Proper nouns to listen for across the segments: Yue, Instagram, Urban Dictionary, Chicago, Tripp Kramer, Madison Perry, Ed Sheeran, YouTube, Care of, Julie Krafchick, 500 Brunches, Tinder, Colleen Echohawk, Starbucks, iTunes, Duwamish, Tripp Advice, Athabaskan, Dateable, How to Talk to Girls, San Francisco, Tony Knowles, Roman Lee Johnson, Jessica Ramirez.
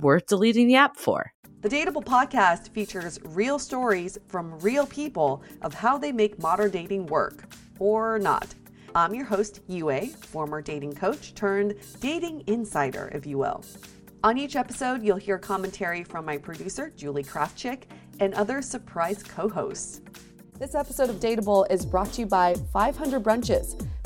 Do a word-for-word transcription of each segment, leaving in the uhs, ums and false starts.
worth deleting the app for. The Dateable podcast features real stories from real people of how they make modern dating work. Or not. I'm your host, Yue, former dating coach turned dating insider, if you will. On each episode, you'll hear commentary from my producer, Julie Krafchick, and other surprise co-hosts. This episode of Dateable is brought to you by five hundred Brunches.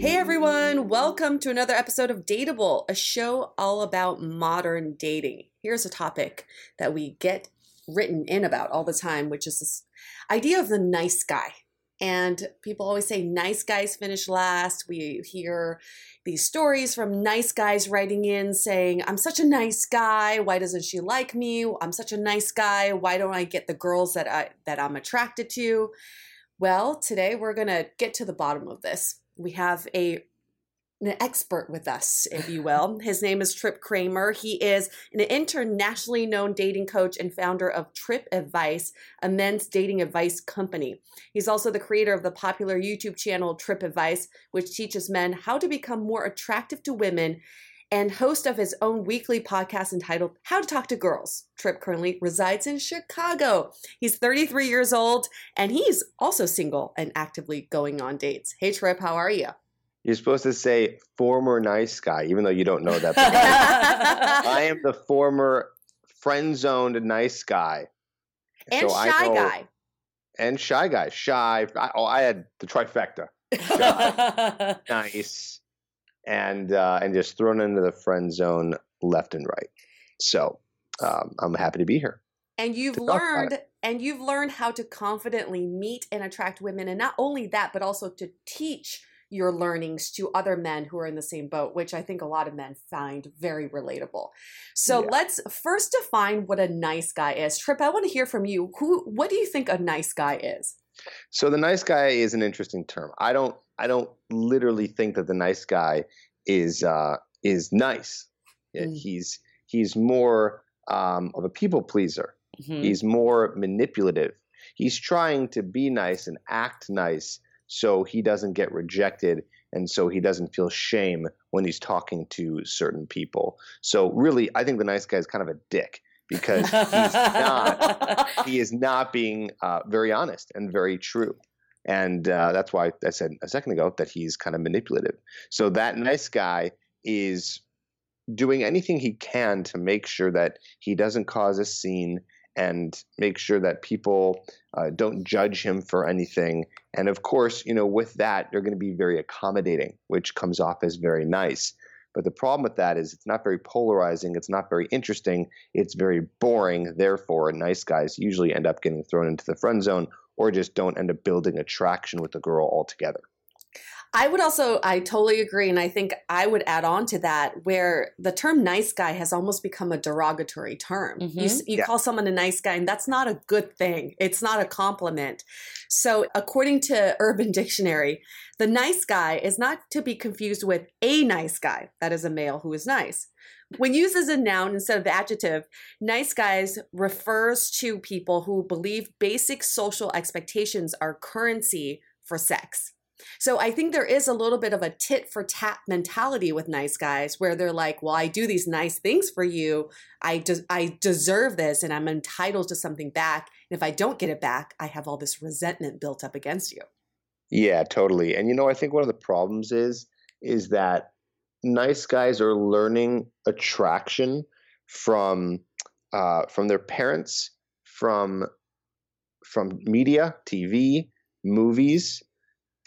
Hey everyone, welcome to another episode of Dateable, a show all about modern dating. Here's a topic that we get written in about all the time, which is this idea of the nice guy. And people always say nice guys finish last. We hear these stories from nice guys writing in saying, I'm such a nice guy. Why doesn't she like me? I'm such a nice guy. Why don't I get the girls that, I, that I'm attracted to? Well, today we're going to get to the bottom of this. We have a an expert with us, if you will. His name is Tripp Kramer. He is an internationally known dating coach and founder of Tripp Advice, a men's dating advice company. He's also the creator of the popular YouTube channel Tripp Advice, which teaches men how to become more attractive to women, and host of his own weekly podcast entitled How to Talk to Girls. Tripp currently resides in Chicago. He's thirty-three years old, and he's also single and actively going on dates. Hey, Tripp, how are you? You're supposed to say former nice guy, even though you don't know that. I am the former friend-zoned nice guy. And so shy know, guy. And shy guy. Shy. I, oh, I had the trifecta. Shy, nice. And uh, and just thrown into the friend zone left and right. So um, I'm happy to be here. And you've learned, and you've learned how to confidently meet and attract women, and not only that, but also to teach your learnings to other men who are in the same boat, which I think a lot of men find very relatable. So yeah. Let's first define what a nice guy is. Tripp, I want to hear from you. Who, what do you think a nice guy is? So the nice guy is an interesting term. I don't, I don't literally think that the nice guy is, uh, is nice. Mm. He's, he's more, um, of a people pleaser. Mm-hmm. He's more manipulative. He's trying to be nice and act nice so he doesn't get rejected and so he doesn't feel shame when he's talking to certain people. So really, I think the nice guy is kind of a dick because he's not, he is not being uh, very honest and very true. And uh, that's why I said a second ago that he's kind of manipulative. So that nice guy is doing anything he can to make sure that he doesn't cause a scene and make sure that people uh, don't judge him for anything. And of course, you know, with that, you're going to be very accommodating, which comes off as very nice. But the problem with that is it's not very polarizing. It's not very interesting. It's very boring. Therefore, nice guys usually end up getting thrown into the friend zone or just don't end up building attraction with the girl altogether. I would also, I totally agree. And I think I would add on to that where the term nice guy has almost become a derogatory term. Mm-hmm. You, you yeah. call someone a nice guy, and that's not a good thing. It's not a compliment. So according to Urban Dictionary, the nice guy is not to be confused with a nice guy. That is a male who is nice. When used as a noun instead of the adjective, nice guys refers to people who believe basic social expectations are currency for sex. So I think there is a little bit of a tit for tat mentality with nice guys where they're like, well, I do these nice things for you. I de- I deserve this and I'm entitled to something back. And if I don't get it back, I have all this resentment built up against you. Yeah, totally. And, you know, I think one of the problems is, is that nice guys are learning attraction from uh, from their parents, from from media, T V, movies.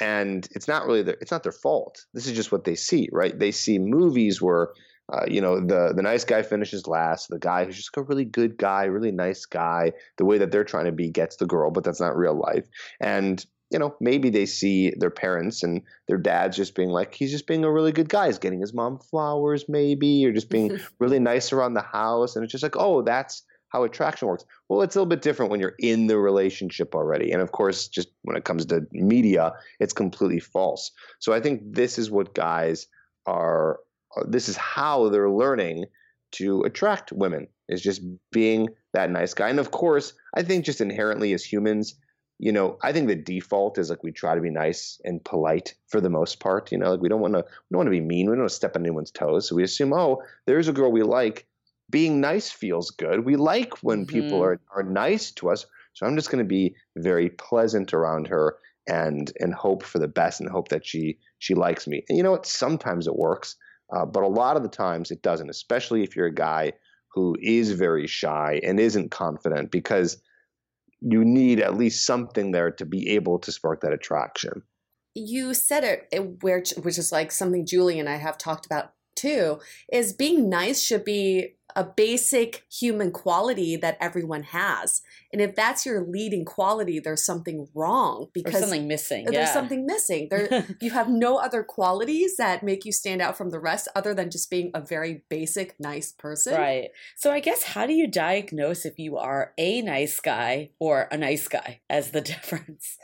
And it's not really their, it's not their fault. This is just what they see, right? They see movies where, uh, you know, the, the nice guy finishes last. The guy who's just a really good guy, really nice guy, the way that they're trying to be gets the girl, but that's not real life. And, you know, maybe they see their parents and their dad's just being like, he's just being a really good guy. He's getting his mom flowers maybe, or just being really nice around the house. And it's just like, oh, that's how attraction works. Well, it's a little bit different when you're in the relationship already. And of course, just when it comes to media, it's completely false. So I think this is what guys are, this is how they're learning to attract women, is just being that nice guy. And of course, I think just inherently as humans, you know, I think the default is like we try to be nice and polite for the most part. You know, like we don't want to, we don't want to be mean. We don't want to step on anyone's toes. So we assume, oh, there's a girl we like. Being nice feels good. We like when people mm-hmm. are, are nice to us. So I'm just going to be very pleasant around her and and hope for the best and hope that she she likes me. And you know what? Sometimes it works, uh, but a lot of the times it doesn't, especially if you're a guy who is very shy and isn't confident, because you need at least something there to be able to spark that attraction. You said it, which, which is like something Julie and I have talked about too, is being nice should be a basic human quality that everyone has. And if that's your leading quality, there's something wrong. Because there's something missing. There's yeah. something missing. There, you have no other qualities that make you stand out from the rest other than just being a very basic, nice person. Right. So I guess how do you diagnose if you are a nice guy or a nice guy as the difference?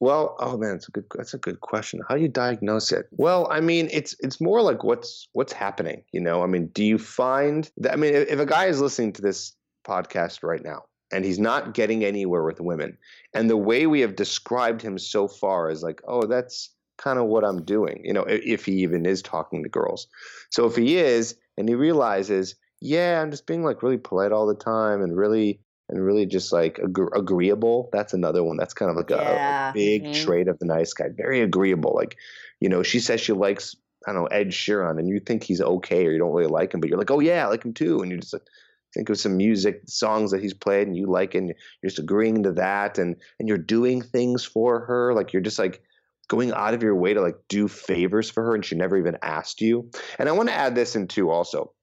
Well, oh man, that's a good, that's a good question. How do you diagnose it? Well, I mean, it's it's more like what's what's happening, you know? I mean, do you find that, I mean, if, if a guy is listening to this podcast right now and he's not getting anywhere with women, and the way we have described him so far is like, oh, that's kind of what I'm doing, you know, if he even is talking to girls. So if he is and he realizes, yeah, I'm just being like really polite all the time and really And really just like ag- agreeable. That's another one. That's kind of like a, yeah. a big mm-hmm. trait of the nice guy. Very agreeable. Like, you know, she says she likes, I don't know, Ed Sheeran, and you think he's okay or you don't really like him, but you're like, oh yeah, I like him too. And you just like, think of some music, songs that he's played and you like, and you're just agreeing to that. And, and you're doing things for her. Like you're just like going out of your way to like do favors for her. And she never even asked you. And I want to add this in too also,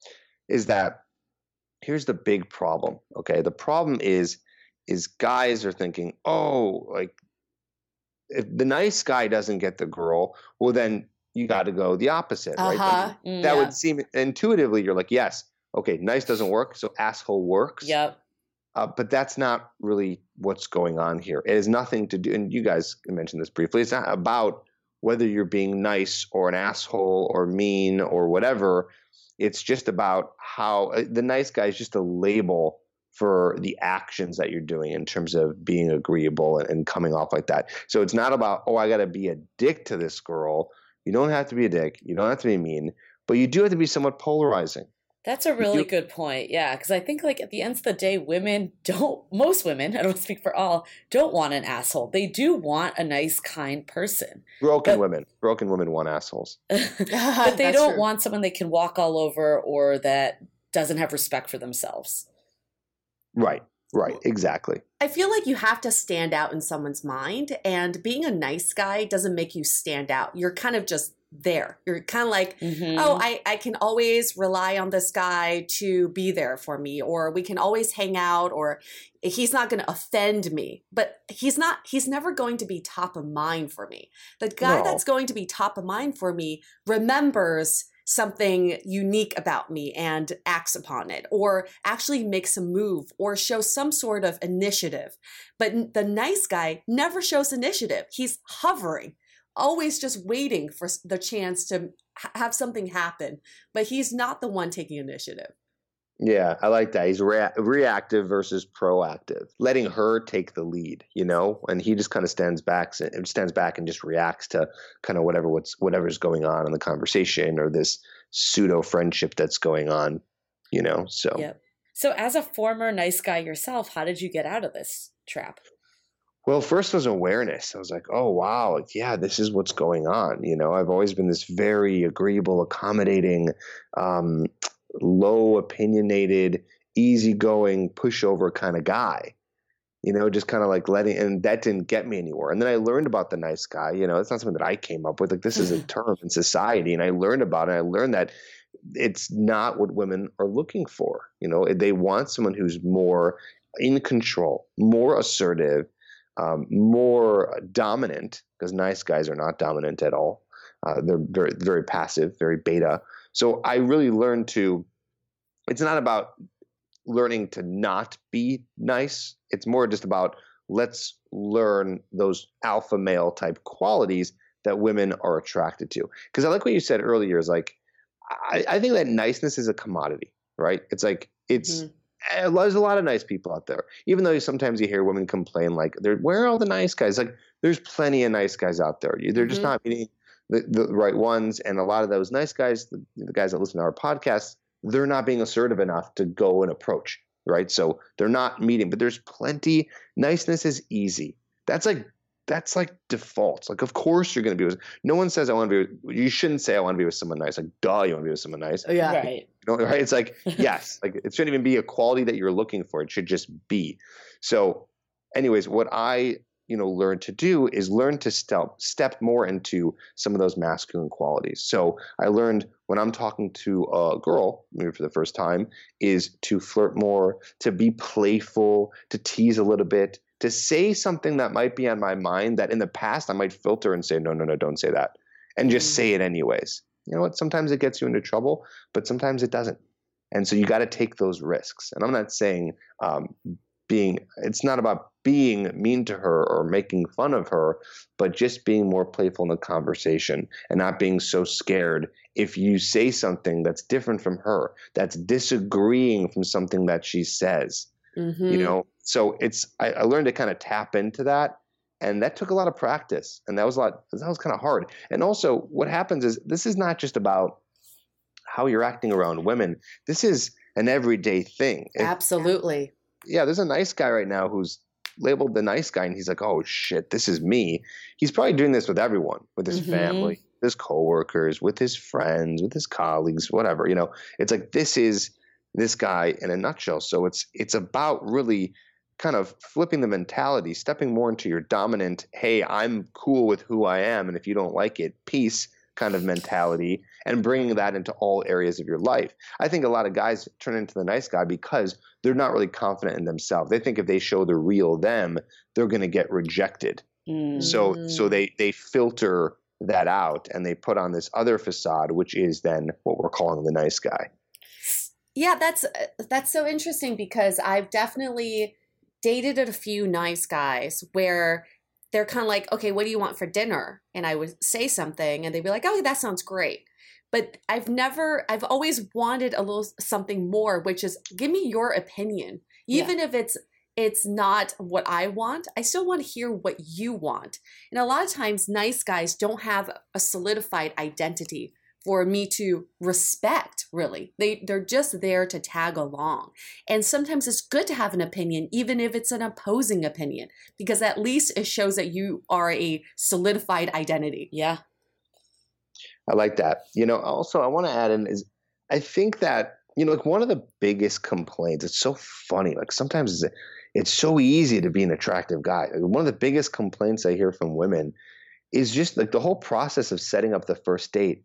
is that here's the big problem, okay? The problem is, is guys are thinking, oh, like if the nice guy doesn't get the girl, well, then you got to go the opposite, uh-huh. right? I mean, that yeah. would seem intuitively, you're like, yes, okay, nice doesn't work, so asshole works. Yep. Uh, but that's not really what's going on here. It has nothing to do, and you guys mentioned this briefly, it's not about whether you're being nice or an asshole or mean or whatever. It's just about how uh, the nice guy is just a label for the actions that you're doing in terms of being agreeable and, and coming off like that. So it's not about, oh, I got to be a dick to this girl. You don't have to be a dick. You don't have to be mean, but you do have to be somewhat polarizing. That's a really good point. Yeah. Because I think, like, at the end of the day, women don't, most women, I don't speak for all, don't want an asshole. They do want a nice, kind person. Broken but, women. Broken women want assholes. But they don't true. want someone they can walk all over or that doesn't have respect for themselves. Right. Right. Exactly. I feel like you have to stand out in someone's mind, and being a nice guy doesn't make you stand out. You're kind of just there. You're kind of like, mm-hmm. oh, I, I can always rely on this guy to be there for me, or we can always hang out, or he's not going to offend me, but he's not, he's never going to be top of mind for me. The guy no. that's going to be top of mind for me remembers something unique about me and acts upon it, or actually makes a move or shows some sort of initiative. But the nice guy never shows initiative. He's hovering, always just waiting for the chance to have something happen, but he's not the one taking initiative. Yeah, I like that. He's rea- reactive versus proactive, letting her take the lead, you know, and he just kind of stands back and stands back and just reacts to kind of whatever what's whatever's going on in the conversation or this pseudo friendship that's going on, you know. So, yep. So as a former nice guy yourself, how did you get out of this trap? Well, first was awareness. I was like, oh, wow, yeah, this is what's going on. You know, I've always been this very agreeable, accommodating, um, low opinionated, easygoing, pushover kind of guy, you know, just kind of like letting, and that didn't get me anywhere. And then I learned about the nice guy. You know, it's not something that I came up with. Like, this is a term in society, and I learned about it. I learned that it's not what women are looking for. You know, they want someone who's more in control, more assertive, Um, more dominant, because nice guys are not dominant at all. Uh, they're very, very passive, very beta. So I really learned to, it's not about learning to not be nice. It's more just about let's learn those alpha male type qualities that women are attracted to. Because I like what you said earlier is like, I, I think that niceness is a commodity, right? It's like, it's, mm. There's a lot of nice people out there, even though sometimes you hear women complain like, where are all the nice guys? Like, there's plenty of nice guys out there. They're just mm-hmm. not meeting the, the right ones. And a lot of those nice guys, the, the guys that listen to our podcast, they're not being assertive enough to go and approach, right? So they're not meeting, but there's plenty. Niceness is easy. That's like that's like default. Like, of course you're going to be with – no one says I want to be with – you shouldn't say I want to be with someone nice. Like, duh, you want to be with someone nice. Oh, yeah. Right. You know, right? It's like, yes. Like, it shouldn't even be a quality that you're looking for. It should just be. So anyways, what I, you know, learned to do is learn to step, step more into some of those masculine qualities. So I learned when I'm talking to a girl, maybe for the first time, is to flirt more, to be playful, to tease a little bit, to say something that might be on my mind that in the past I might filter and say, no, no, no, don't say that. And just say it anyways. You know what? Sometimes it gets you into trouble, but sometimes it doesn't. And so you got to take those risks. And I'm not saying um, being, it's not about being mean to her or making fun of her, but just being more playful in the conversation and not being so scared if you say something that's different from her, that's disagreeing from something that she says, mm-hmm. you know? So it's, I, I learned to kind of tap into that, and that took a lot of practice, and that was a lot, that was kind of hard. And also what happens is this is not just about how you're acting around women. This is an everyday thing. Absolutely. It, yeah. There's a nice guy right now who's labeled the nice guy, and he's like, oh shit, this is me. He's probably doing this with everyone, with his mm-hmm. family, his coworkers, with his friends, with his colleagues, whatever, you know, it's like, this is this guy in a nutshell. So it's, it's about really kind of flipping the mentality, stepping more into your dominant, hey, I'm cool with who I am, and if you don't like it, peace kind of mentality, and bringing that into all areas of your life. I think a lot of guys turn into the nice guy because they're not really confident in themselves. They think if they show the real them, they're going to get rejected. Mm. So so they, they filter that out and they put on this other facade, which is then what we're calling the nice guy. Yeah, that's that's so interesting because I've definitely dated a few nice guys where they're kind of like, okay, what do you want for dinner? And I would say something and they'd be like, oh, that sounds great. But I've never, I've always wanted a little something more, which is give me your opinion. Even yeah. if it's, it's not what I want, I still want to hear what you want. And a lot of times nice guys don't have a solidified identity for me to respect, really. They, they're just there to tag along. And sometimes it's good to have an opinion, even if it's an opposing opinion, because at least it shows that you are a solidified identity. Yeah. I like that. You know, also I want to add in is I think that, you know, like one of the biggest complaints, it's so funny. Like sometimes it's, it's so easy to be an attractive guy. Like one of the biggest complaints I hear from women is just like the whole process of setting up the first date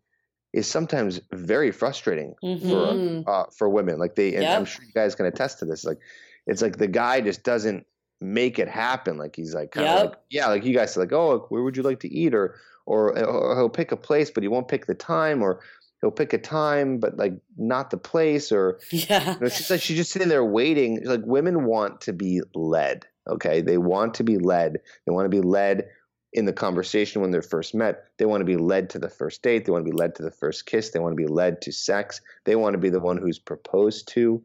is sometimes very frustrating mm-hmm. for, uh, for women. Like they, and yep. I'm sure you guys can attest to this. Like, it's like the guy just doesn't make it happen. Like he's like, kind of yep. like, yeah, like you guys are like, oh, where would you like to eat? Or, Or, or he'll pick a place, but he won't pick the time, or he'll pick a time, but like not the place, or yeah. you know, she's like she's just sitting there waiting. Like women want to be led, okay? They want to be led. They want to be led in the conversation when they're first met. They want to be led to the first date. They want to be led to the first kiss. They want to be led to sex. They want to be the one who's proposed to.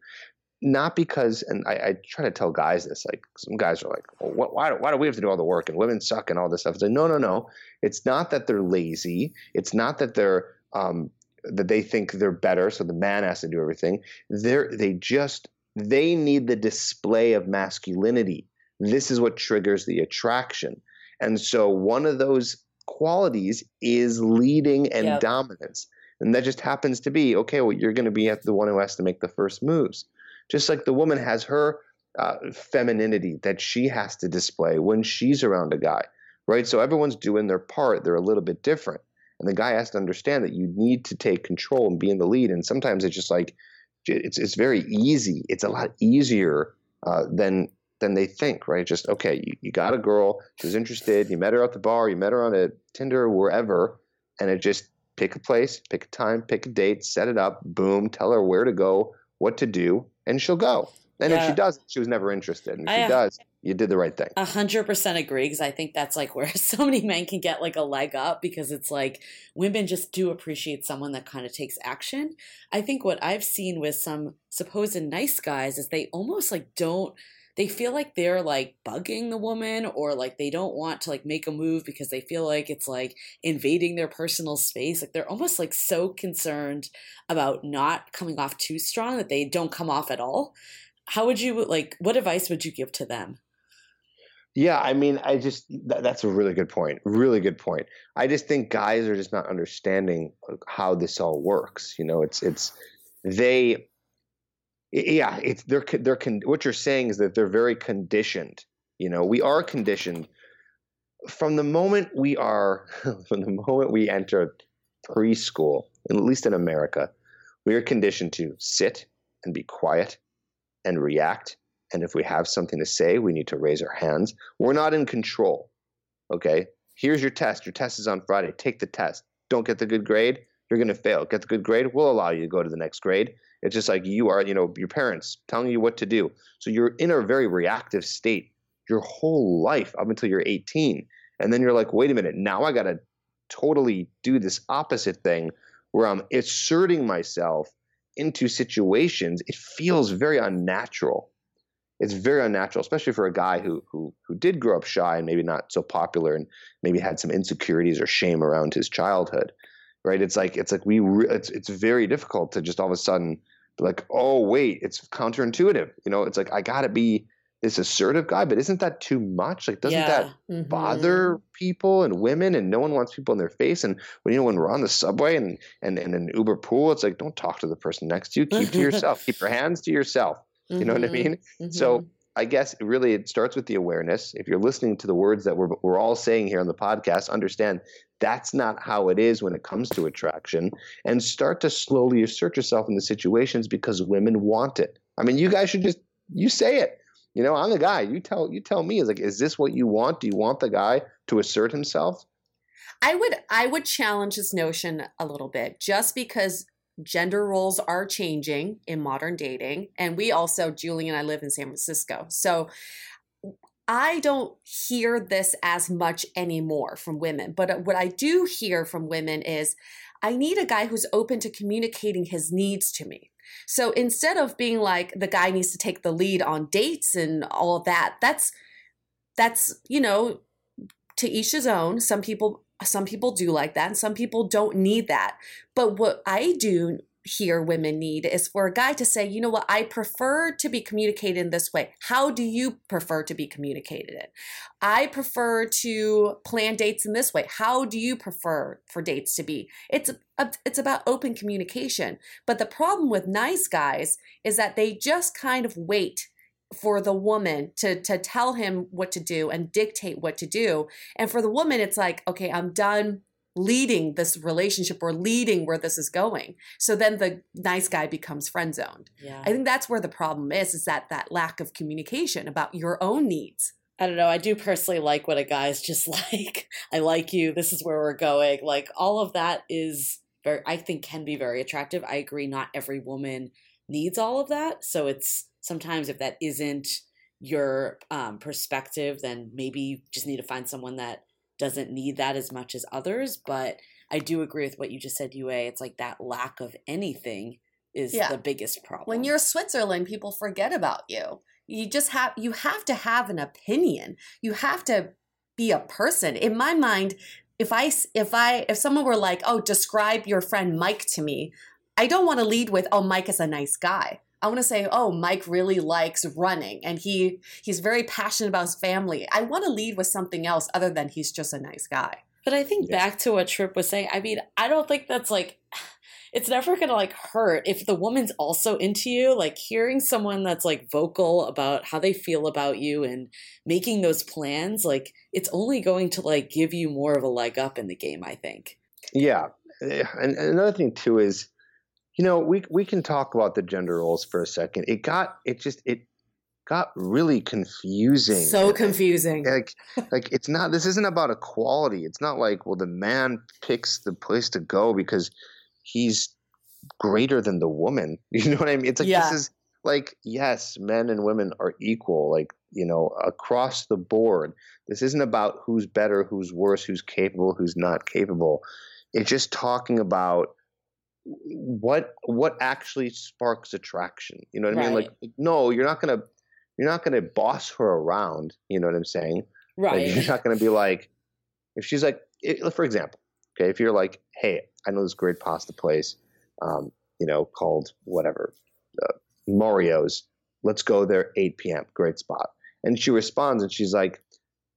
Not because, and I, I try to tell guys this, like some guys are like, well, what, why, do, why do we have to do all the work and women suck and all this stuff? It's like, no, no, no. It's not that they're lazy. It's not that they're, um, that they think they're better. So the man has to do everything. They're, they just, they need the display of masculinity. This is what triggers the attraction. And so one of those qualities is leading and yep. dominance. And that just happens to be, okay, well, you're going to be the one who has to make the first moves. Just like the woman has her uh, femininity that she has to display when she's around a guy, right? So everyone's doing their part. They're a little bit different. And the guy has to understand that you need to take control and be in the lead. And sometimes it's just like it's it's very easy. It's a lot easier uh, than than they think, right? Just, okay, you, you got a girl who's interested. You met her at the bar. You met her on a Tinder or wherever. And it just pick a place, pick a time, pick a date, set it up, boom, tell her where to go, what to do. And she'll go. And yeah. if she doesn't, she was never interested. And if I, she does, you did the right thing. A hundred percent agree, because I think that's like where so many men can get like a leg up, because it's like women just do appreciate someone that kind of takes action. I think what I've seen with some supposed nice guys is they almost like don't – they feel like they're like bugging the woman, or like they don't want to like make a move because they feel like it's like invading their personal space. Like they're almost like so concerned about not coming off too strong that they don't come off at all. How would you like, what advice would you give to them? Yeah. I mean, I just, th- that's a really good point. Really good point. I just think guys are just not understanding how this all works. You know, it's, it's, they, yeah, it's they're they're con- what you're saying is that they're very conditioned. You know, we are conditioned from the moment we are from the moment we enter preschool, at least in America, we are conditioned to sit and be quiet and react. And if we have something to say, we need to raise our hands. We're not in control. Okay, here's your test. Your test is on Friday. Take the test. Don't get the good grade. You're going to fail. Get the good grade. We'll allow you to go to the next grade. It's just like you are, you know, your parents telling you what to do. So you're in a very reactive state your whole life up until you're eighteen. And then you're like, wait a minute, now I got to totally do this opposite thing where I'm asserting myself into situations. It feels very unnatural. It's very unnatural, especially for a guy who who who did grow up shy and maybe not so popular and maybe had some insecurities or shame around his childhood. Right, it's like it's like we re- it's it's very difficult to just all of a sudden be like, oh wait, it's counterintuitive. You know, it's like I gotta be this assertive guy, but isn't that too much? Like, doesn't yeah. that mm-hmm. bother people and women? And no one wants people in their face. And when you know when we're on the subway and and and an Uber pool, it's like don't talk to the person next to you. Keep to yourself. Keep your hands to yourself. You mm-hmm. know what I mean? Mm-hmm. So I guess it really it starts with the awareness. If you're listening to the words that we're we're all saying here on the podcast, understand that's not how it is when it comes to attraction, and start to slowly assert yourself in the situations because women want it. I mean, you guys should just you say it. You know, I'm the guy. You tell you tell me. Is like, is this what you want? Do you want the guy to assert himself? I would I would challenge this notion a little bit, just because gender roles are changing in modern dating, and we also, Julie and I, live in San Francisco, so I don't hear this as much anymore from women. But what I do hear from women is, I need a guy who's open to communicating his needs to me. So instead of being like, the guy needs to take the lead on dates and all of that, that's, that's, you know, to each his own. Some people, some people do like that, and some people don't need that. But what I do hear women need is for a guy to say, you know what, I prefer to be communicated in this way. How do you prefer to be communicated in? I prefer to plan dates in this way. How do you prefer for dates to be? It's a, it's about open communication. But the problem with nice guys is that they just kind of wait for the woman to to tell him what to do and dictate what to do. And for the woman, it's like, okay, I'm done leading this relationship or leading where this is going. So then the nice guy becomes friend zoned. Yeah. I think that's where the problem is, is that that lack of communication about your own needs. I don't know. I do personally like what a guy's just like, I like you, this is where we're going. Like, all of that is very, I think, can be very attractive. I agree. Not every woman needs all of that. So it's sometimes if that isn't your um, perspective, then maybe you just need to find someone that doesn't need that as much as others. But I do agree with what you just said, Yue. It's like that lack of anything is yeah. the biggest problem. When you're Switzerland, people forget about you. You just have, you have to have an opinion. You have to be a person. In my mind, if I, if I, if someone were like, oh, describe your friend Mike to me, I don't want to lead with, oh, Mike is a nice guy. I want to say, oh, Mike really likes running and he he's very passionate about his family. I want to lead with something else other than he's just a nice guy. But I think yeah. back to what Tripp was saying, I mean, I don't think that's like, it's never going to like hurt if the woman's also into you, like hearing someone that's like vocal about how they feel about you and making those plans, like it's only going to like give you more of a leg up in the game, I think. Yeah. And, and another thing too is, you know, we we can talk about the gender roles for a second. It got it just it got really confusing. So confusing. Like like it's not this isn't about equality. It's not like, well, the man picks the place to go because he's greater than the woman. You know what I mean? It's like yeah. this is like, yes, men and women are equal, like, you know, across the board. This isn't about who's better, who's worse, who's capable, who's not capable. It's just talking about what what actually sparks attraction. You know what right. I mean? Like, no, you're not gonna you're not gonna boss her around. You know what I'm saying? Right. Like, you're not gonna be like, if she's like, it, for example, okay, if you're like, hey, I know this great pasta place, um, you know, called whatever, uh, Mario's. Let's go there eight p.m. Great spot. And she responds, and she's like,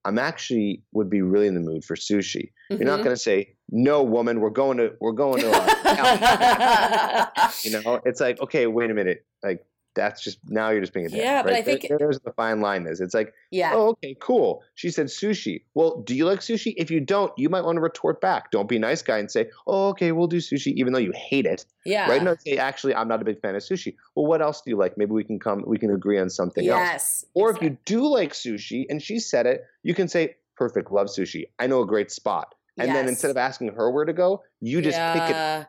I'm actually would be really in the mood for sushi. Mm-hmm. You're not going to say, no, woman, we're going to, we're going to, uh, you know, it's like, okay, wait a minute. Like, that's just, now you're just being a dick. Yeah, right? But I there, think there's the fine line is. It's like, yeah. oh, okay, cool. She said sushi. Well, do you like sushi? If you don't, you might want to retort back. Don't be a nice guy and say, oh, okay, we'll do sushi, even though you hate it. Yeah. Right? No, say, actually, I'm not a big fan of sushi. Well, what else do you like? Maybe we can come, we can agree on something yes, else. Yes. Or exactly. if you do like sushi and she said it, you can say, perfect, love sushi. I know a great spot. And yes. then instead of asking her where to go, you just yeah. pick it.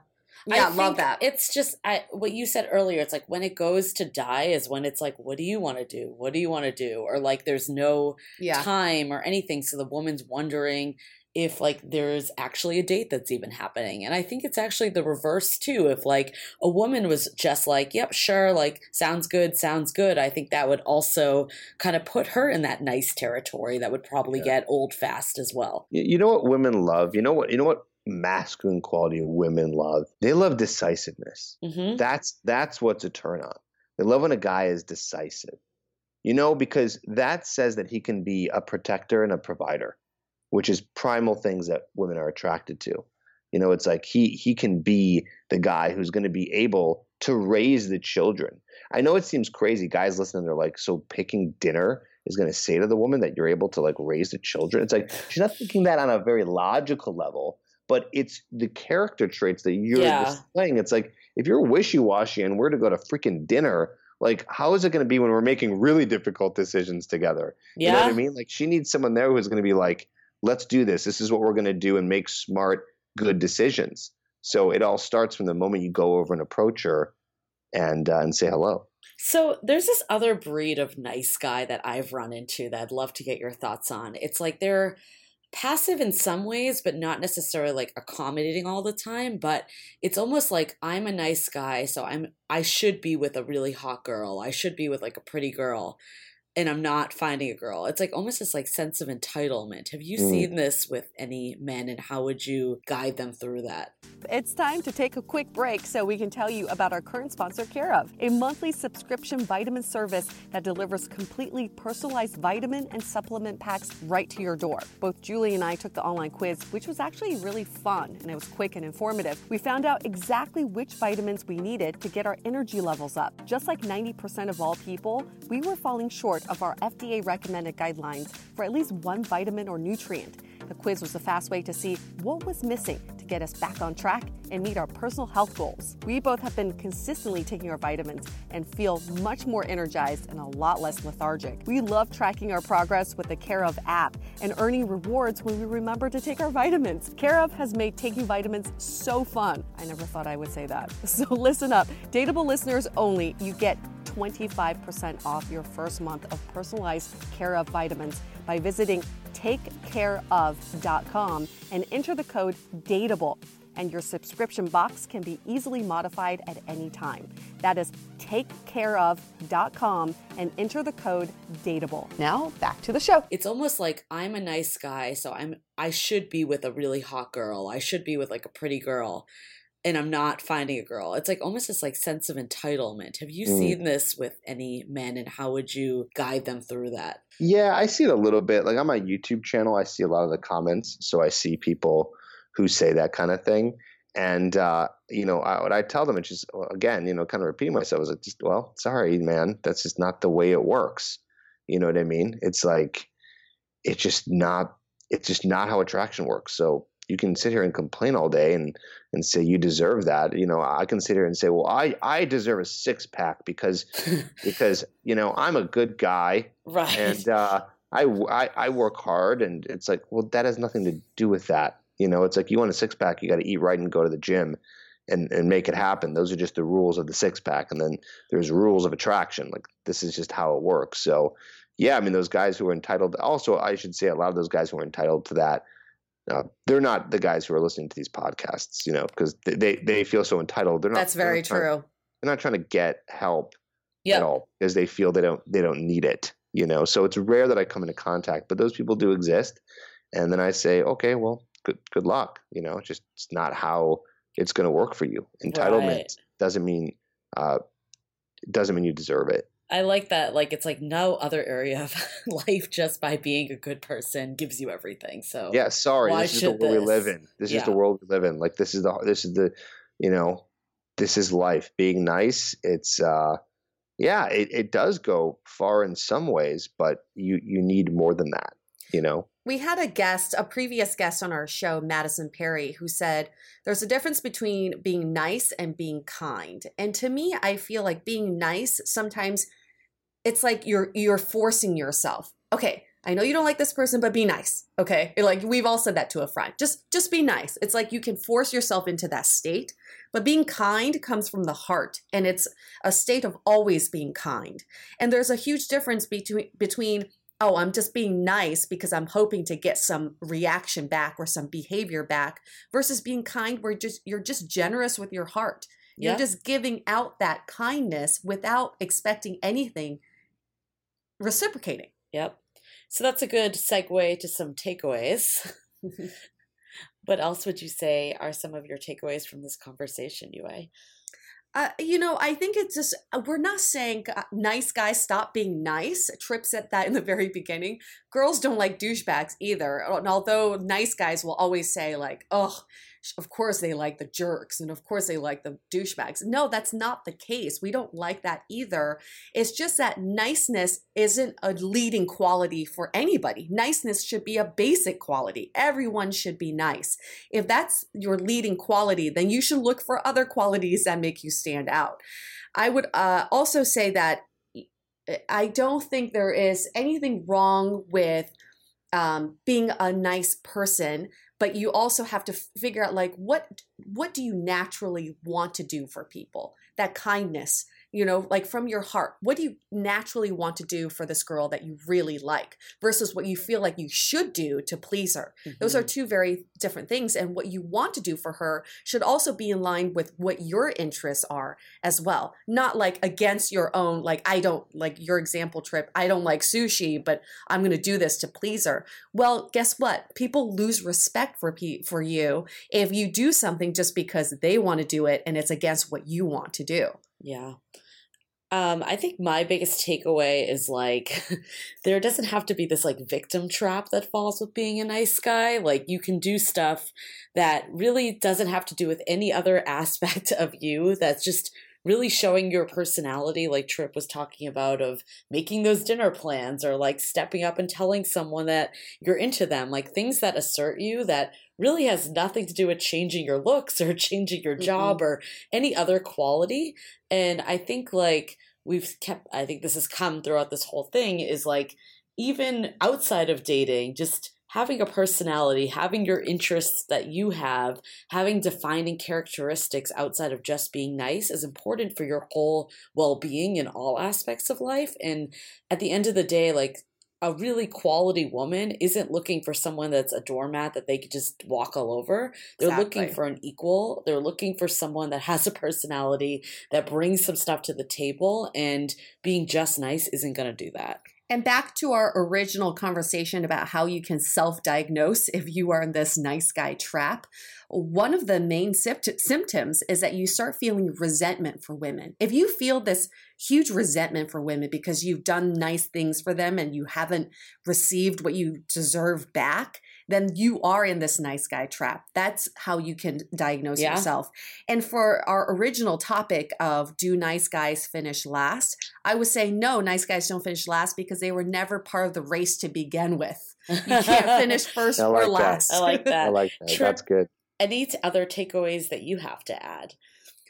Yeah, I love that. It's just I, what you said earlier. It's like when it goes to die is when it's like, what do you want to do? What do you want to do? Or like there's no yeah. time or anything. So the woman's wondering if like there's actually a date that's even happening. And I think it's actually the reverse too. If like a woman was just like, yep, sure, like sounds good, sounds good. I think that would also kind of put her in that nice territory that would probably yeah. get old fast as well. You know what women love? You know what? You know what? Masculine quality of women love. They love decisiveness. Mm-hmm. That's that's what's a turn on. They love when a guy is decisive, you know, because that says that he can be a protector and a provider, which is primal things that women are attracted to. You know, it's like he he can be the guy who's going to be able to raise the children. I know it seems crazy. Guys listening, they're like, so picking dinner is going to say to the woman that you're able to like raise the children. It's like she's not thinking that on a very logical level. But it's the character traits that you're yeah. displaying. It's like, if you're wishy-washy and we're to go to freaking dinner, Like, how is it going to be when we're making really difficult decisions together? Yeah. You know what I mean? Like, she needs someone there who's going to be like, let's do this. This is what we're going to do and make smart, good decisions. So it all starts from the moment you go over and approach her and uh, and say hello. So there's this other breed of nice guy that I've run into that I'd love to get your thoughts on. It's like they're passive in some ways, but not necessarily like accommodating all the time. But it's almost like, I'm a nice guy, so I'm I should be with a really hot girl. I should be with like a pretty girl, and I'm not finding a girl. It's like almost this like sense of entitlement. Have you mm. seen this with any men, and how would you guide them through that? It's time to take a quick break so we can tell you about our current sponsor, Care of, a monthly subscription vitamin service that delivers completely personalized vitamin and supplement packs right to your door. Both Julie and I took the online quiz, which was actually really fun, and it was quick and informative. We found out exactly which vitamins we needed to get our energy levels up. Just like ninety percent of all people, we were falling short of our F D A-recommended guidelines for at least one vitamin or nutrient. The quiz was a fast way to see what was missing to get us back on track and meet our personal health goals. We both have been consistently taking our vitamins and feel much more energized and a lot less lethargic. We love tracking our progress with the Care of app and earning rewards when we remember to take our vitamins. Care of has made taking vitamins so fun. I never thought I would say that. So listen up. Dateable listeners only. You get twenty-five percent off your first month of personalized Care of vitamins by visiting take care of dot com and enter the code DATEABLE, and your subscription box can be easily modified at any time. That is take care of dot com and enter the code DATEABLE. Now back to the show. It's almost like, I'm a nice guy, so I'm I should be with a really hot girl. I should be with like a pretty girl, and I'm not finding a girl. It's like almost this like sense of entitlement. Have you mm. seen this with any men, and how would you guide them through that? Yeah, I see it a little bit. Like, on my YouTube channel, I see a lot of the comments. So I see people who say that kind of thing. And, uh, you know, I, what I tell them, it's just, again, you know, kind of repeat myself, is like, just, well, sorry, man, that's just not the way it works. You know what I mean? It's like, it's just not, it's just not how attraction works. So you can sit here and complain all day and, and say you deserve that. You know, I can sit here and say, well, I, I deserve a six pack because, because, you know, I'm a good guy, right? And uh, I, I, I work hard. And it's like, well, that has nothing to do with that. You know, it's like, you want a six pack, you got to eat right and go to the gym and, and make it happen. Those are just the rules of the six pack. And then there's rules of attraction. Like, this is just how it works. So yeah, I mean, those guys who are entitled, also, I should say, a lot of those guys who are entitled to that, Uh, they're not the guys who are listening to these podcasts, you know, because they, they, they feel so entitled. They're not. That's very they're not true. Trying, they're not trying to get help yep. at all, because they feel they don't they don't need it, you know. So it's rare that I come into contact, but those people do exist. And then I say, okay, well, good good luck, you know. It's just it's not how it's going to work for you. Entitlement right. doesn't mean uh, doesn't mean you deserve it. I like that. Like, it's like no other area of life just by being a good person gives you everything. So yeah, sorry, this is the world this? we live in. This yeah. is the world we live in. Like, this is the this is the you know, this is life. Being nice, it's uh, yeah, it, it does go far in some ways, but you you need more than that, you know. We had a guest, a previous guest on our show, Madison Perry, who said there's a difference between being nice and being kind. And to me, I feel like being nice, sometimes it's like you're you're forcing yourself. Okay, I know you don't like this person, but be nice. Okay, like we've all said that to a friend. Just just be nice. It's like you can force yourself into that state. But being kind comes from the heart, and it's a state of always being kind. And there's a huge difference between between oh, I'm just being nice because I'm hoping to get some reaction back or some behavior back, versus being kind where just you're just generous with your heart. Yeah. You're just giving out that kindness without expecting anything reciprocating. Yep. So that's a good segue to some takeaways. What else would you say are some of your takeaways from this conversation, Yue? Uh, you know, I think it's just, we're not saying uh, nice guys stop being nice. Tripp said that in the very beginning. Girls don't like douchebags either. And although nice guys will always say like, oh, of course they like the jerks and of course they like the douchebags. No, that's not the case. We don't like that either. It's just that niceness isn't a leading quality for anybody. Niceness should be a basic quality. Everyone should be nice. If that's your leading quality, then you should look for other qualities that make you stand out. I would uh, also say that I don't think there is anything wrong with um, being a nice person, but you also have to figure out like, what, what do you naturally want to do for people? That kindness, you know, like from your heart, what do you naturally want to do for this girl that you really like versus what you feel like you should do to please her? Mm-hmm. Those are two very different things. And what you want to do for her should also be in line with what your interests are as well. Not like against your own, like I don't like your example, Tripp. I don't like sushi, but I'm going to do this to please her. Well, guess what? People lose respect for pe- for you if you do something just because they want to do it and it's against what you want to do. Yeah. Um, I think my biggest takeaway is like, there doesn't have to be this like victim trap that falls with being a nice guy. Like you can do stuff that really doesn't have to do with any other aspect of you. That's just really showing your personality, like Tripp was talking about, of making those dinner plans or like stepping up and telling someone that you're into them, like things that assert you that really has nothing to do with changing your looks or changing your job mm-hmm. or any other quality. And I think like we've kept, I think this has come throughout this whole thing is like, even outside of dating, just having a personality, having your interests that you have, having defining characteristics outside of just being nice is important for your whole well-being in all aspects of life. And at the end of the day, like a really quality woman isn't looking for someone that's a doormat that they could just walk all over. They're Exactly. looking for an equal. They're looking for someone that has a personality that brings some stuff to the table, and being just nice isn't going to do that. And back to our original conversation about how you can self-diagnose if you are in this nice guy trap. One of the main symptoms is that you start feeling resentment for women. If you feel this huge resentment for women because you've done nice things for them and you haven't received what you deserve back, then you are in this nice guy trap. That's how you can diagnose yeah. yourself. And for our original topic of do nice guys finish last, I would say no, nice guys don't finish last because they were never part of the race to begin with. You can't finish first like or last. That. I like that. I like that. Tripp, that's good. Any other takeaways that you have to add?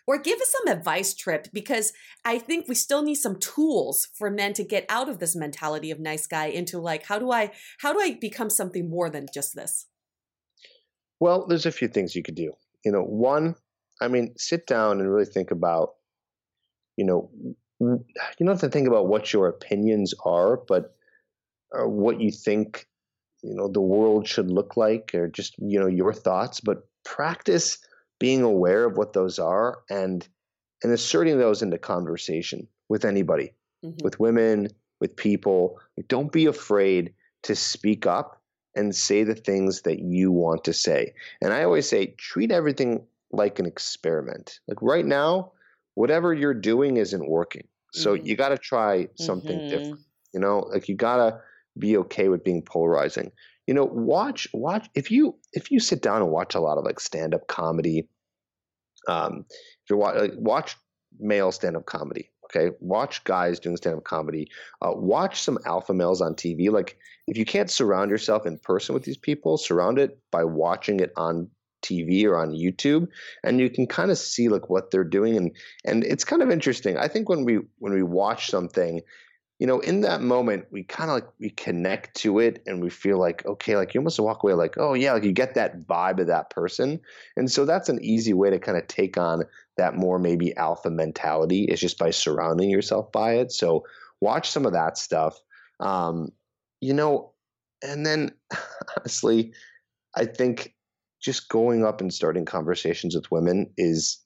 Or give us some advice, Tripp, because I think we still need some tools for men to get out of this mentality of nice guy into like, how do I, how do I become something more than just this? Well, there's a few things you could do. You know, one, I mean, sit down and really think about, you know, you don't have to think about what your opinions are, but uh, what you think, you know, the world should look like, or just, you know, your thoughts, but practice being aware of what those are and and asserting those into conversation with anybody, mm-hmm. with women, with people. Don't be afraid to speak up and say the things that you want to say. And I always say, treat everything like an experiment. Like right now, whatever you're doing isn't working. So mm-hmm. you got to try something mm-hmm. different. You know, like you got to be okay with being polarizing. You know, watch, watch, if you, if you sit down and watch a lot of like stand-up comedy, um, if you're watch, like, watch male stand-up comedy, okay? Watch guys doing stand-up comedy, uh, watch some alpha males on T V. Like if you can't surround yourself in person with these people, surround it by watching it on T V or on YouTube, and you can kind of see like what they're doing. And, and it's kind of interesting. I think when we, when we watch something, you know, in that moment, we kind of like, we connect to it and we feel like, okay, like you almost walk away like, oh yeah, like you get that vibe of that person. And so that's an easy way to kind of take on that more maybe alpha mentality is just by surrounding yourself by it. So watch some of that stuff, um, you know, and then honestly, I think just going up and starting conversations with women is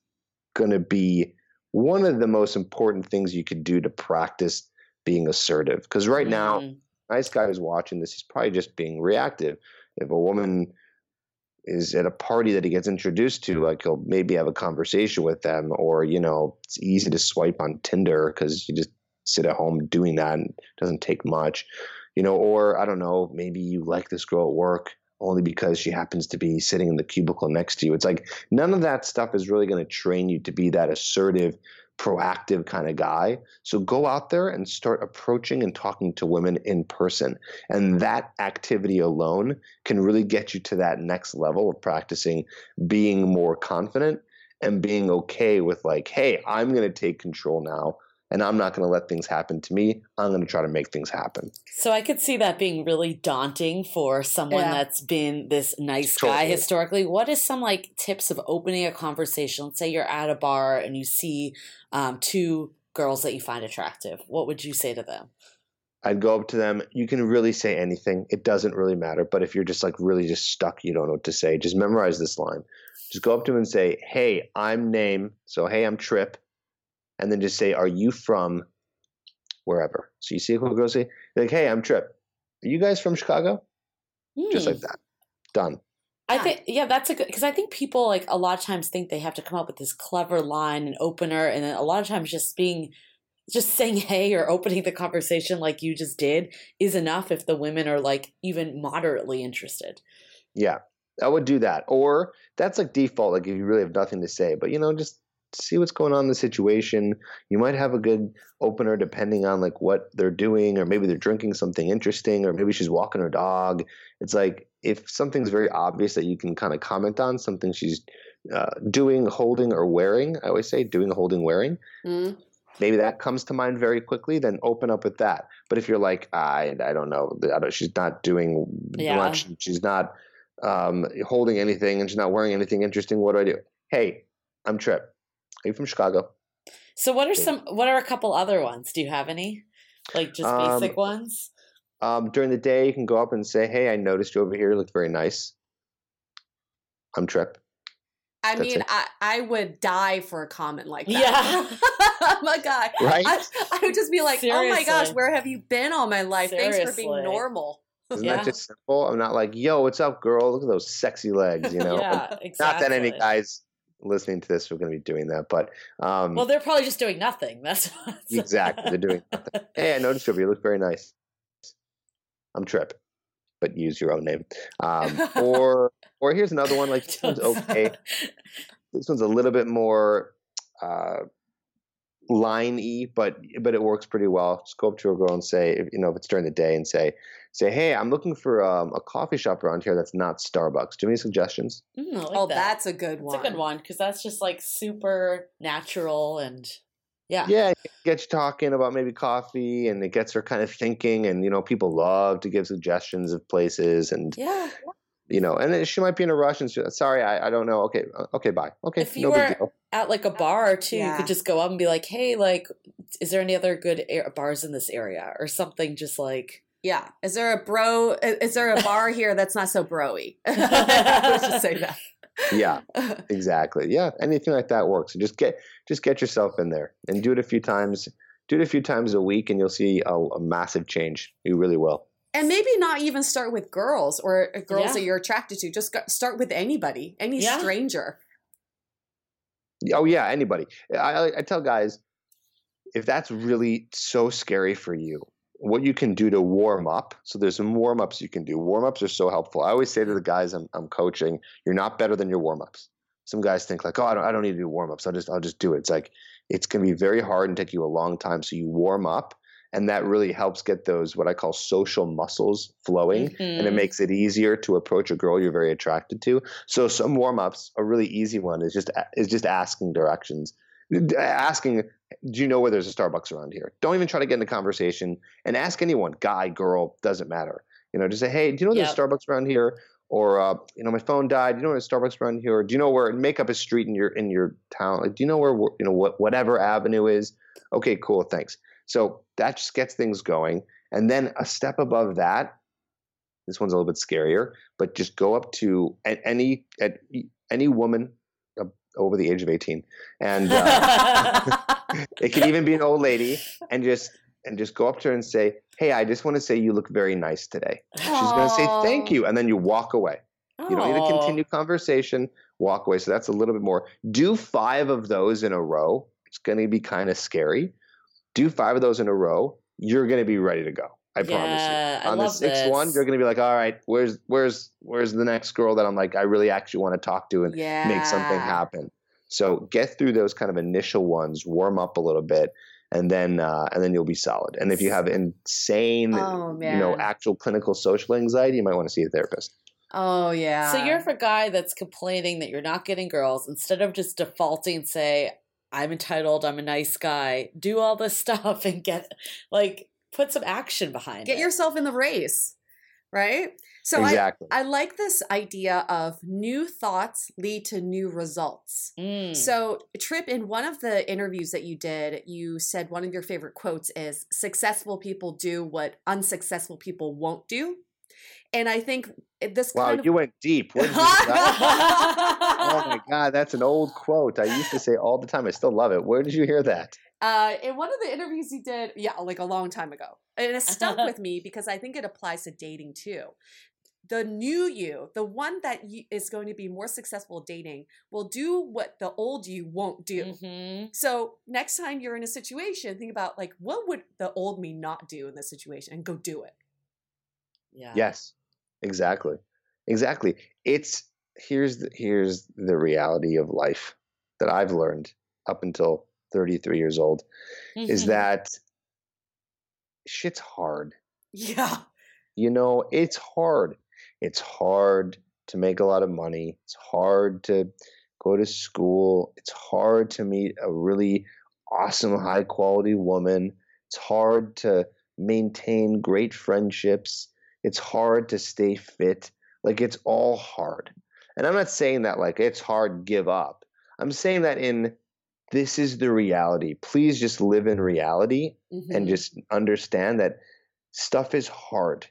going to be one of the most important things you could do to practice being assertive. Because right now, mm. nice guy who's watching this, he's probably just being reactive. If a woman is at a party that he gets introduced to, like he'll maybe have a conversation with them, or, you know, it's easy to swipe on Tinder because you just sit at home doing that and it doesn't take much, you know, or I don't know, maybe you like this girl at work, only because she happens to be sitting in the cubicle next to you. It's like none of that stuff is really going to train you to be that assertive, proactive kind of guy. So go out there and start approaching and talking to women in person. And that activity alone can really get you to that next level of practicing being more confident and being okay with like, hey, I'm going to take control now. And I'm not going to let things happen to me. I'm going to try to make things happen. So I could see that being really daunting for someone yeah. that's been this nice totally. guy historically. What is some like tips of opening a conversation? Let's say you're at a bar and you see um, two girls that you find attractive. What would you say to them? I'd go up to them. You can really say anything. It doesn't really matter. But if you're just like really just stuck, you don't know what to say, just memorize this line. Just go up to them and say, hey, I'm name. So, hey, I'm Tripp. And then just say, are you from wherever? So you see a cool girl say, like, hey, I'm Tripp. Are you guys from Chicago? Mm. Just like that. Done. I think, yeah, that's a good, because I think people like a lot of times think they have to come up with this clever line and opener. And then a lot of times just being, just saying, hey, or opening the conversation like you just did is enough if the women are like even moderately interested. Yeah, I would do that. Or that's like default, like if you really have nothing to say, but you know, just see what's going on in the situation. You might have a good opener depending on like what they're doing, or maybe they're drinking something interesting, or maybe she's walking her dog. It's like if something's very obvious that you can kind of comment on, something she's uh, doing, holding, or wearing. I always say doing, holding, wearing. Mm. Maybe that comes to mind very quickly, then open up with that. But if you're like, I, I don't know, I don't, she's not doing yeah. much, she's not um, holding anything, and she's not wearing anything interesting, what do I do? Hey, I'm Tripp. Are you from Chicago? So what are some, what are a couple other ones? Do you have any? Like just basic um, ones? Um, during the day, you can go up and say, hey, I noticed you over here. You look very nice. I'm Tripp. I That's mean, I, I would die for a comment like that. Yeah. My God. Right? I, I would just be like, seriously. Oh my gosh, where have you been all my life? Seriously. Thanks for being normal. Isn't yeah. that just simple? I'm not like, yo, what's up, girl? Look at those sexy legs, you know? Yeah, exactly. Not that any guys listening to this, we're going to be doing that, but um well, they're probably just doing nothing. That's exactly they're doing nothing. Hey, I noticed you. You look very nice. I'm Tripp, but use your own name. Um, or or here's another one. Like this one's okay. This one's a little bit more uh line-y, but but it works pretty well. Just go up to a girl and say, if, you know, if it's during the day, and say say, hey, I'm looking for um, a coffee shop around here that's not Starbucks. Do you have any suggestions? Mm, like oh, that. that's a good one. That's a good one because that's just like super natural and yeah, yeah, it gets you talking about maybe coffee, and it gets her kind of thinking. And you know, people love to give suggestions of places, and yeah. You know, and she might be in a rush, and she, sorry, I, I don't know. Okay, okay, bye. Okay, if you no were big deal. At like a bar too, yeah. you could just go up and be like, "Hey, like, is there any other good air- bars in this area or something?" Just like, yeah, is there a bro? Is there a bar here that's not so bro-y? Let's just say that. Yeah, exactly. Yeah, anything like that works. Just get just get yourself in there and do it a few times. Do it a few times a week, and you'll see a, a massive change. You really will. And maybe not even start with girls or girls yeah. that you're attracted to. Just start with anybody, any yeah. stranger. Oh, yeah, anybody. I, I tell guys, if that's really so scary for you, what you can do to warm up. So there's some warm-ups you can do. Warm-ups are so helpful. I always say to the guys I'm, I'm coaching, you're not better than your warm-ups. Some guys think like, oh, I don't, I don't need to do warm-ups. I'll just, I'll just do it. It's like it's going to be very hard and take you a long time. So you warm up. And that really helps get those what I call social muscles flowing, mm-hmm. and it makes it easier to approach a girl you're very attracted to. So some warm-ups, a really easy one is just is just asking directions, asking, do you know where there's a Starbucks around here? Don't even try to get in a conversation and ask anyone, guy, girl, doesn't matter. You know, just say, hey, do you know there's yep. a Starbucks around here? Or uh, you know, my phone died. Do you know there's a Starbucks around here? Or do you know where? Make up a street in your in your town. Like, do you know where you know what whatever avenue is? Okay, cool, thanks. So that just gets things going. And then a step above that, this one's a little bit scarier, but just go up to any any woman over the age of eighteen, and uh, it can even be an old lady, and just and just go up to her and say, "Hey, I just want to say you look very nice today." She's going to say, "Thank you," and then you walk away. You don't need to continue conversation. Walk away. So that's a little bit more. Do five of those in a row. It's going to be kind of scary. Do five of those in a row, you're going to be ready to go. I yeah, promise you. On I love the sixth this. one, you're going to be like, all right, where's where's where's the next girl that I'm like, I really actually want to talk to and yeah. make something happen. So get through those kind of initial ones, warm up a little bit, and then uh, and then you'll be solid. And if you have insane, oh, you know, actual clinical social anxiety, you might want to see a therapist. Oh, yeah. So you're a guy that's complaining that you're not getting girls. Instead of just defaulting, say, I'm entitled, I'm a nice guy, do all this stuff and get, like, put some action behind it. Get yourself in the race, right? So exactly. I, I like this idea of new thoughts lead to new results. Mm. So Tripp, in one of the interviews that you did, you said one of your favorite quotes is, successful people do what unsuccessful people won't do. And I think this wow, kind of- Wow, you went deep. Where did you oh my God, that's an old quote. I used to say all the time. I still love it. Where did you hear that? Uh, in one of the interviews you did, yeah, like a long time ago. And it stuck with me because I think it applies to dating too. The new you, the one that you, is going to be more successful dating, will do what the old you won't do. Mm-hmm. So next time you're in a situation, think about like, what would the old me not do in this situation, and go do it. Yeah. Yes, exactly. Exactly. It's here's the, here's the reality of life that I've learned up until thirty-three years old mm-hmm. is that shit's hard. Yeah. You know, it's hard. It's hard to make a lot of money. It's hard to go to school. It's hard to meet a really awesome, high quality woman. It's hard to maintain great friendships. It's hard to stay fit. Like, it's all hard. And I'm not saying that like it's hard, give up. I'm saying that in this is the reality. Please just live in reality mm-hmm. and just understand that stuff is hard.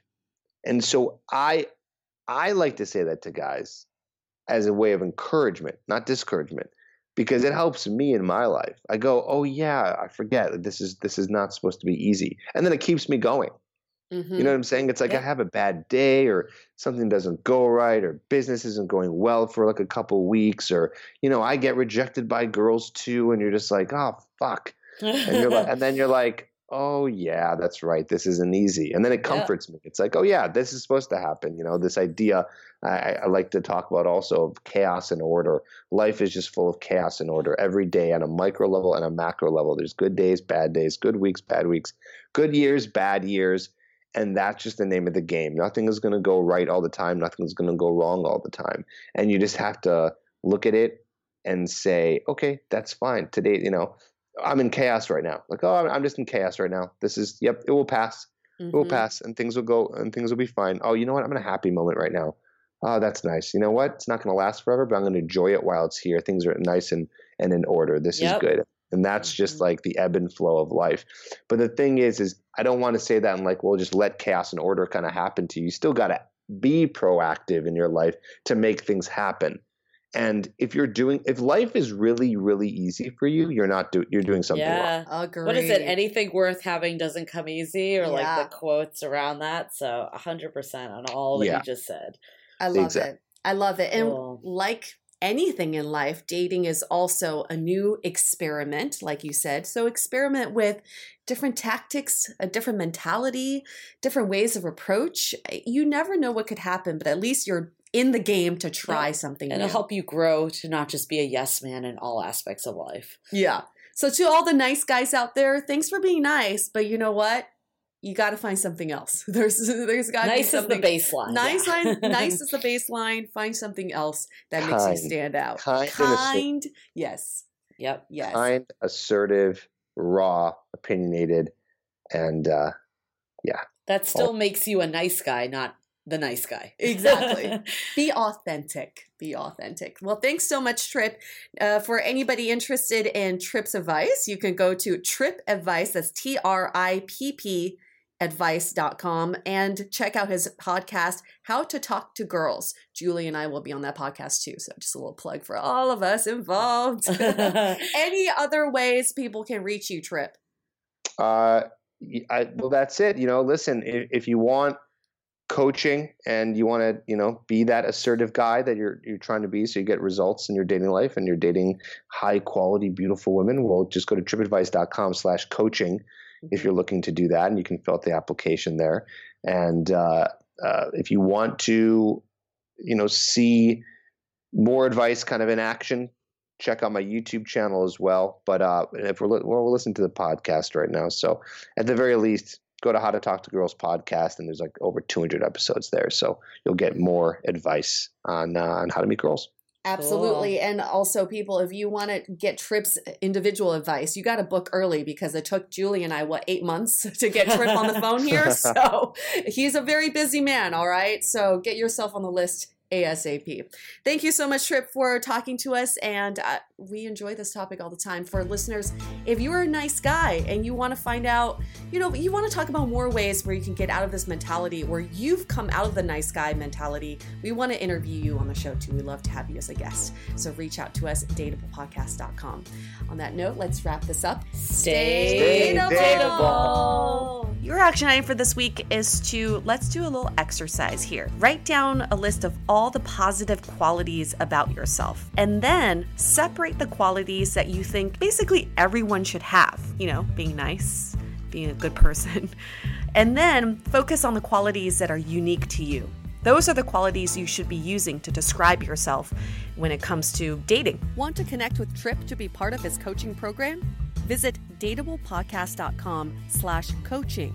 And so I I like to say that to guys as a way of encouragement, not discouragement, because it helps me in my life. I go, oh yeah, I forget. This is this is not supposed to be easy. And then it keeps me going. Mm-hmm. You know what I'm saying? It's like yep. I have a bad day or something doesn't go right or business isn't going well for like a couple weeks or, you know, I get rejected by girls too. And you're just like, oh, fuck. And, you're like, and then you're like, oh, yeah, that's right. This isn't easy. And then it comforts yep. me. It's like, oh, yeah, this is supposed to happen. You know, this idea I, I like to talk about also of chaos and order. Life is just full of chaos and order every day on a micro level and a macro level. There's good days, bad days, good weeks, bad weeks, good years, bad years. And that's just the name of the game. Nothing is going to go right all the time. Nothing's going to go wrong all the time. And you just have to look at it and say, okay, that's fine. Today, you know, I'm in chaos right now. Like, oh, I'm just in chaos right now. This is, yep, it will pass. Mm-hmm. It will pass and things will go and things will be fine. Oh, you know what? I'm in a happy moment right now. Oh, that's nice. You know what? It's not going to last forever, but I'm going to enjoy it while it's here. Things are nice and, and in order. This yep. is good. And that's just mm-hmm. like the ebb and flow of life. But the thing is, is I don't want to say that and like, well, just let chaos and order kind of happen to you. You still got to be proactive in your life to make things happen. And if you're doing, if life is really, really easy for you, you're not doing, you're doing something yeah. wrong. Agreed. What is it? Anything worth having doesn't come easy or yeah. like the quotes around that. So a hundred percent on all that yeah. you just said. I love exactly. it. I love it. And cool. like anything in life, dating is also a new experiment, like you said. So experiment with different tactics, a different mentality, different ways of approach. You never know what could happen, but at least you're in the game to try yeah. something and new. It'll help you grow to not just be a yes man in all aspects of life. Yeah. So to all the nice guys out there, thanks for being nice, but you know what? You got to find something else. There's, there's got to nice be something. Nice is the baseline. Nice, yeah. line, nice is the baseline. Find something else that kind, makes you stand out. Kind. kind yes. Yep. Yes. Kind, assertive, raw, opinionated, and uh, yeah. That still oh. makes you a nice guy, not the nice guy. Exactly. Be authentic. Be authentic. Well, thanks so much, Tripp. Uh, for anybody interested in Tripp's advice, you can go to Tripp Advice. That's T R I P P advice dot com and check out his podcast, How to Talk to Girls. Julie and I will be on that podcast too. So just a little plug for all of us involved. Any other ways people can reach you, Tripp? Uh, I, well, that's it. You know, listen, if, if you want coaching and you want to, you know, be that assertive guy that you're you're trying to be so you get results in your dating life and you're dating high quality, beautiful women, well, just go to tripp advice dot com slash coaching mm-hmm. if you're looking to do that, and you can fill out the application there. And uh, uh, if you want to, you know, see more advice kind of in action, check out my YouTube channel as well. But uh, if we're li- well, we're listening to the podcast right now, so at the very least, go to How to Talk to Girls podcast, and there's like over two hundred episodes there, so you'll get more advice on uh, on how to meet girls. Absolutely. Cool. And also, people, if you want to get Tripp's individual advice, you got to book early, because it took Julie and I, what, eight months to get Tripp on the phone here. So he's a very busy man. All right. So get yourself on the list ASAP. Thank you so much, Tripp, for talking to us. And uh, we enjoy this topic all the time. For listeners, if you're a nice guy and you want to find out, you know, you want to talk about more ways where you can get out of this mentality, where you've come out of the nice guy mentality, we want to interview you on the show too. We'd love to have you as a guest. So reach out to us at dateable podcast dot com. On that note, let's wrap this up. Stay, Stay dateable. dateable. Your action item for this week is to, let's do a little exercise here. Write down a list of all all the positive qualities about yourself, and then separate the qualities that you think basically everyone should have, you know, being nice, being a good person, and then focus on the qualities that are unique to you. Those are the qualities you should be using to describe yourself when it comes to dating. Want to connect with Tripp to be part of his coaching program? Visit dateable podcast dot com slash coaching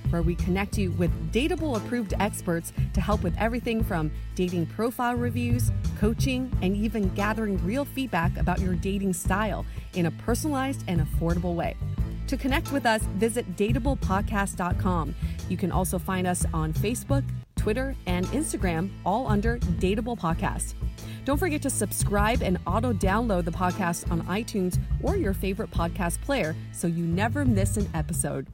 where we connect you with Dateable-approved experts to help with everything from dating profile reviews, coaching, and even gathering real feedback about your dating style in a personalized and affordable way. To connect with us, visit dateable podcast dot com. You can also find us on Facebook, Twitter, and Instagram, all under Dateable Podcast. Don't forget to subscribe and auto-download the podcast on iTunes or your favorite podcast player so you never miss an episode.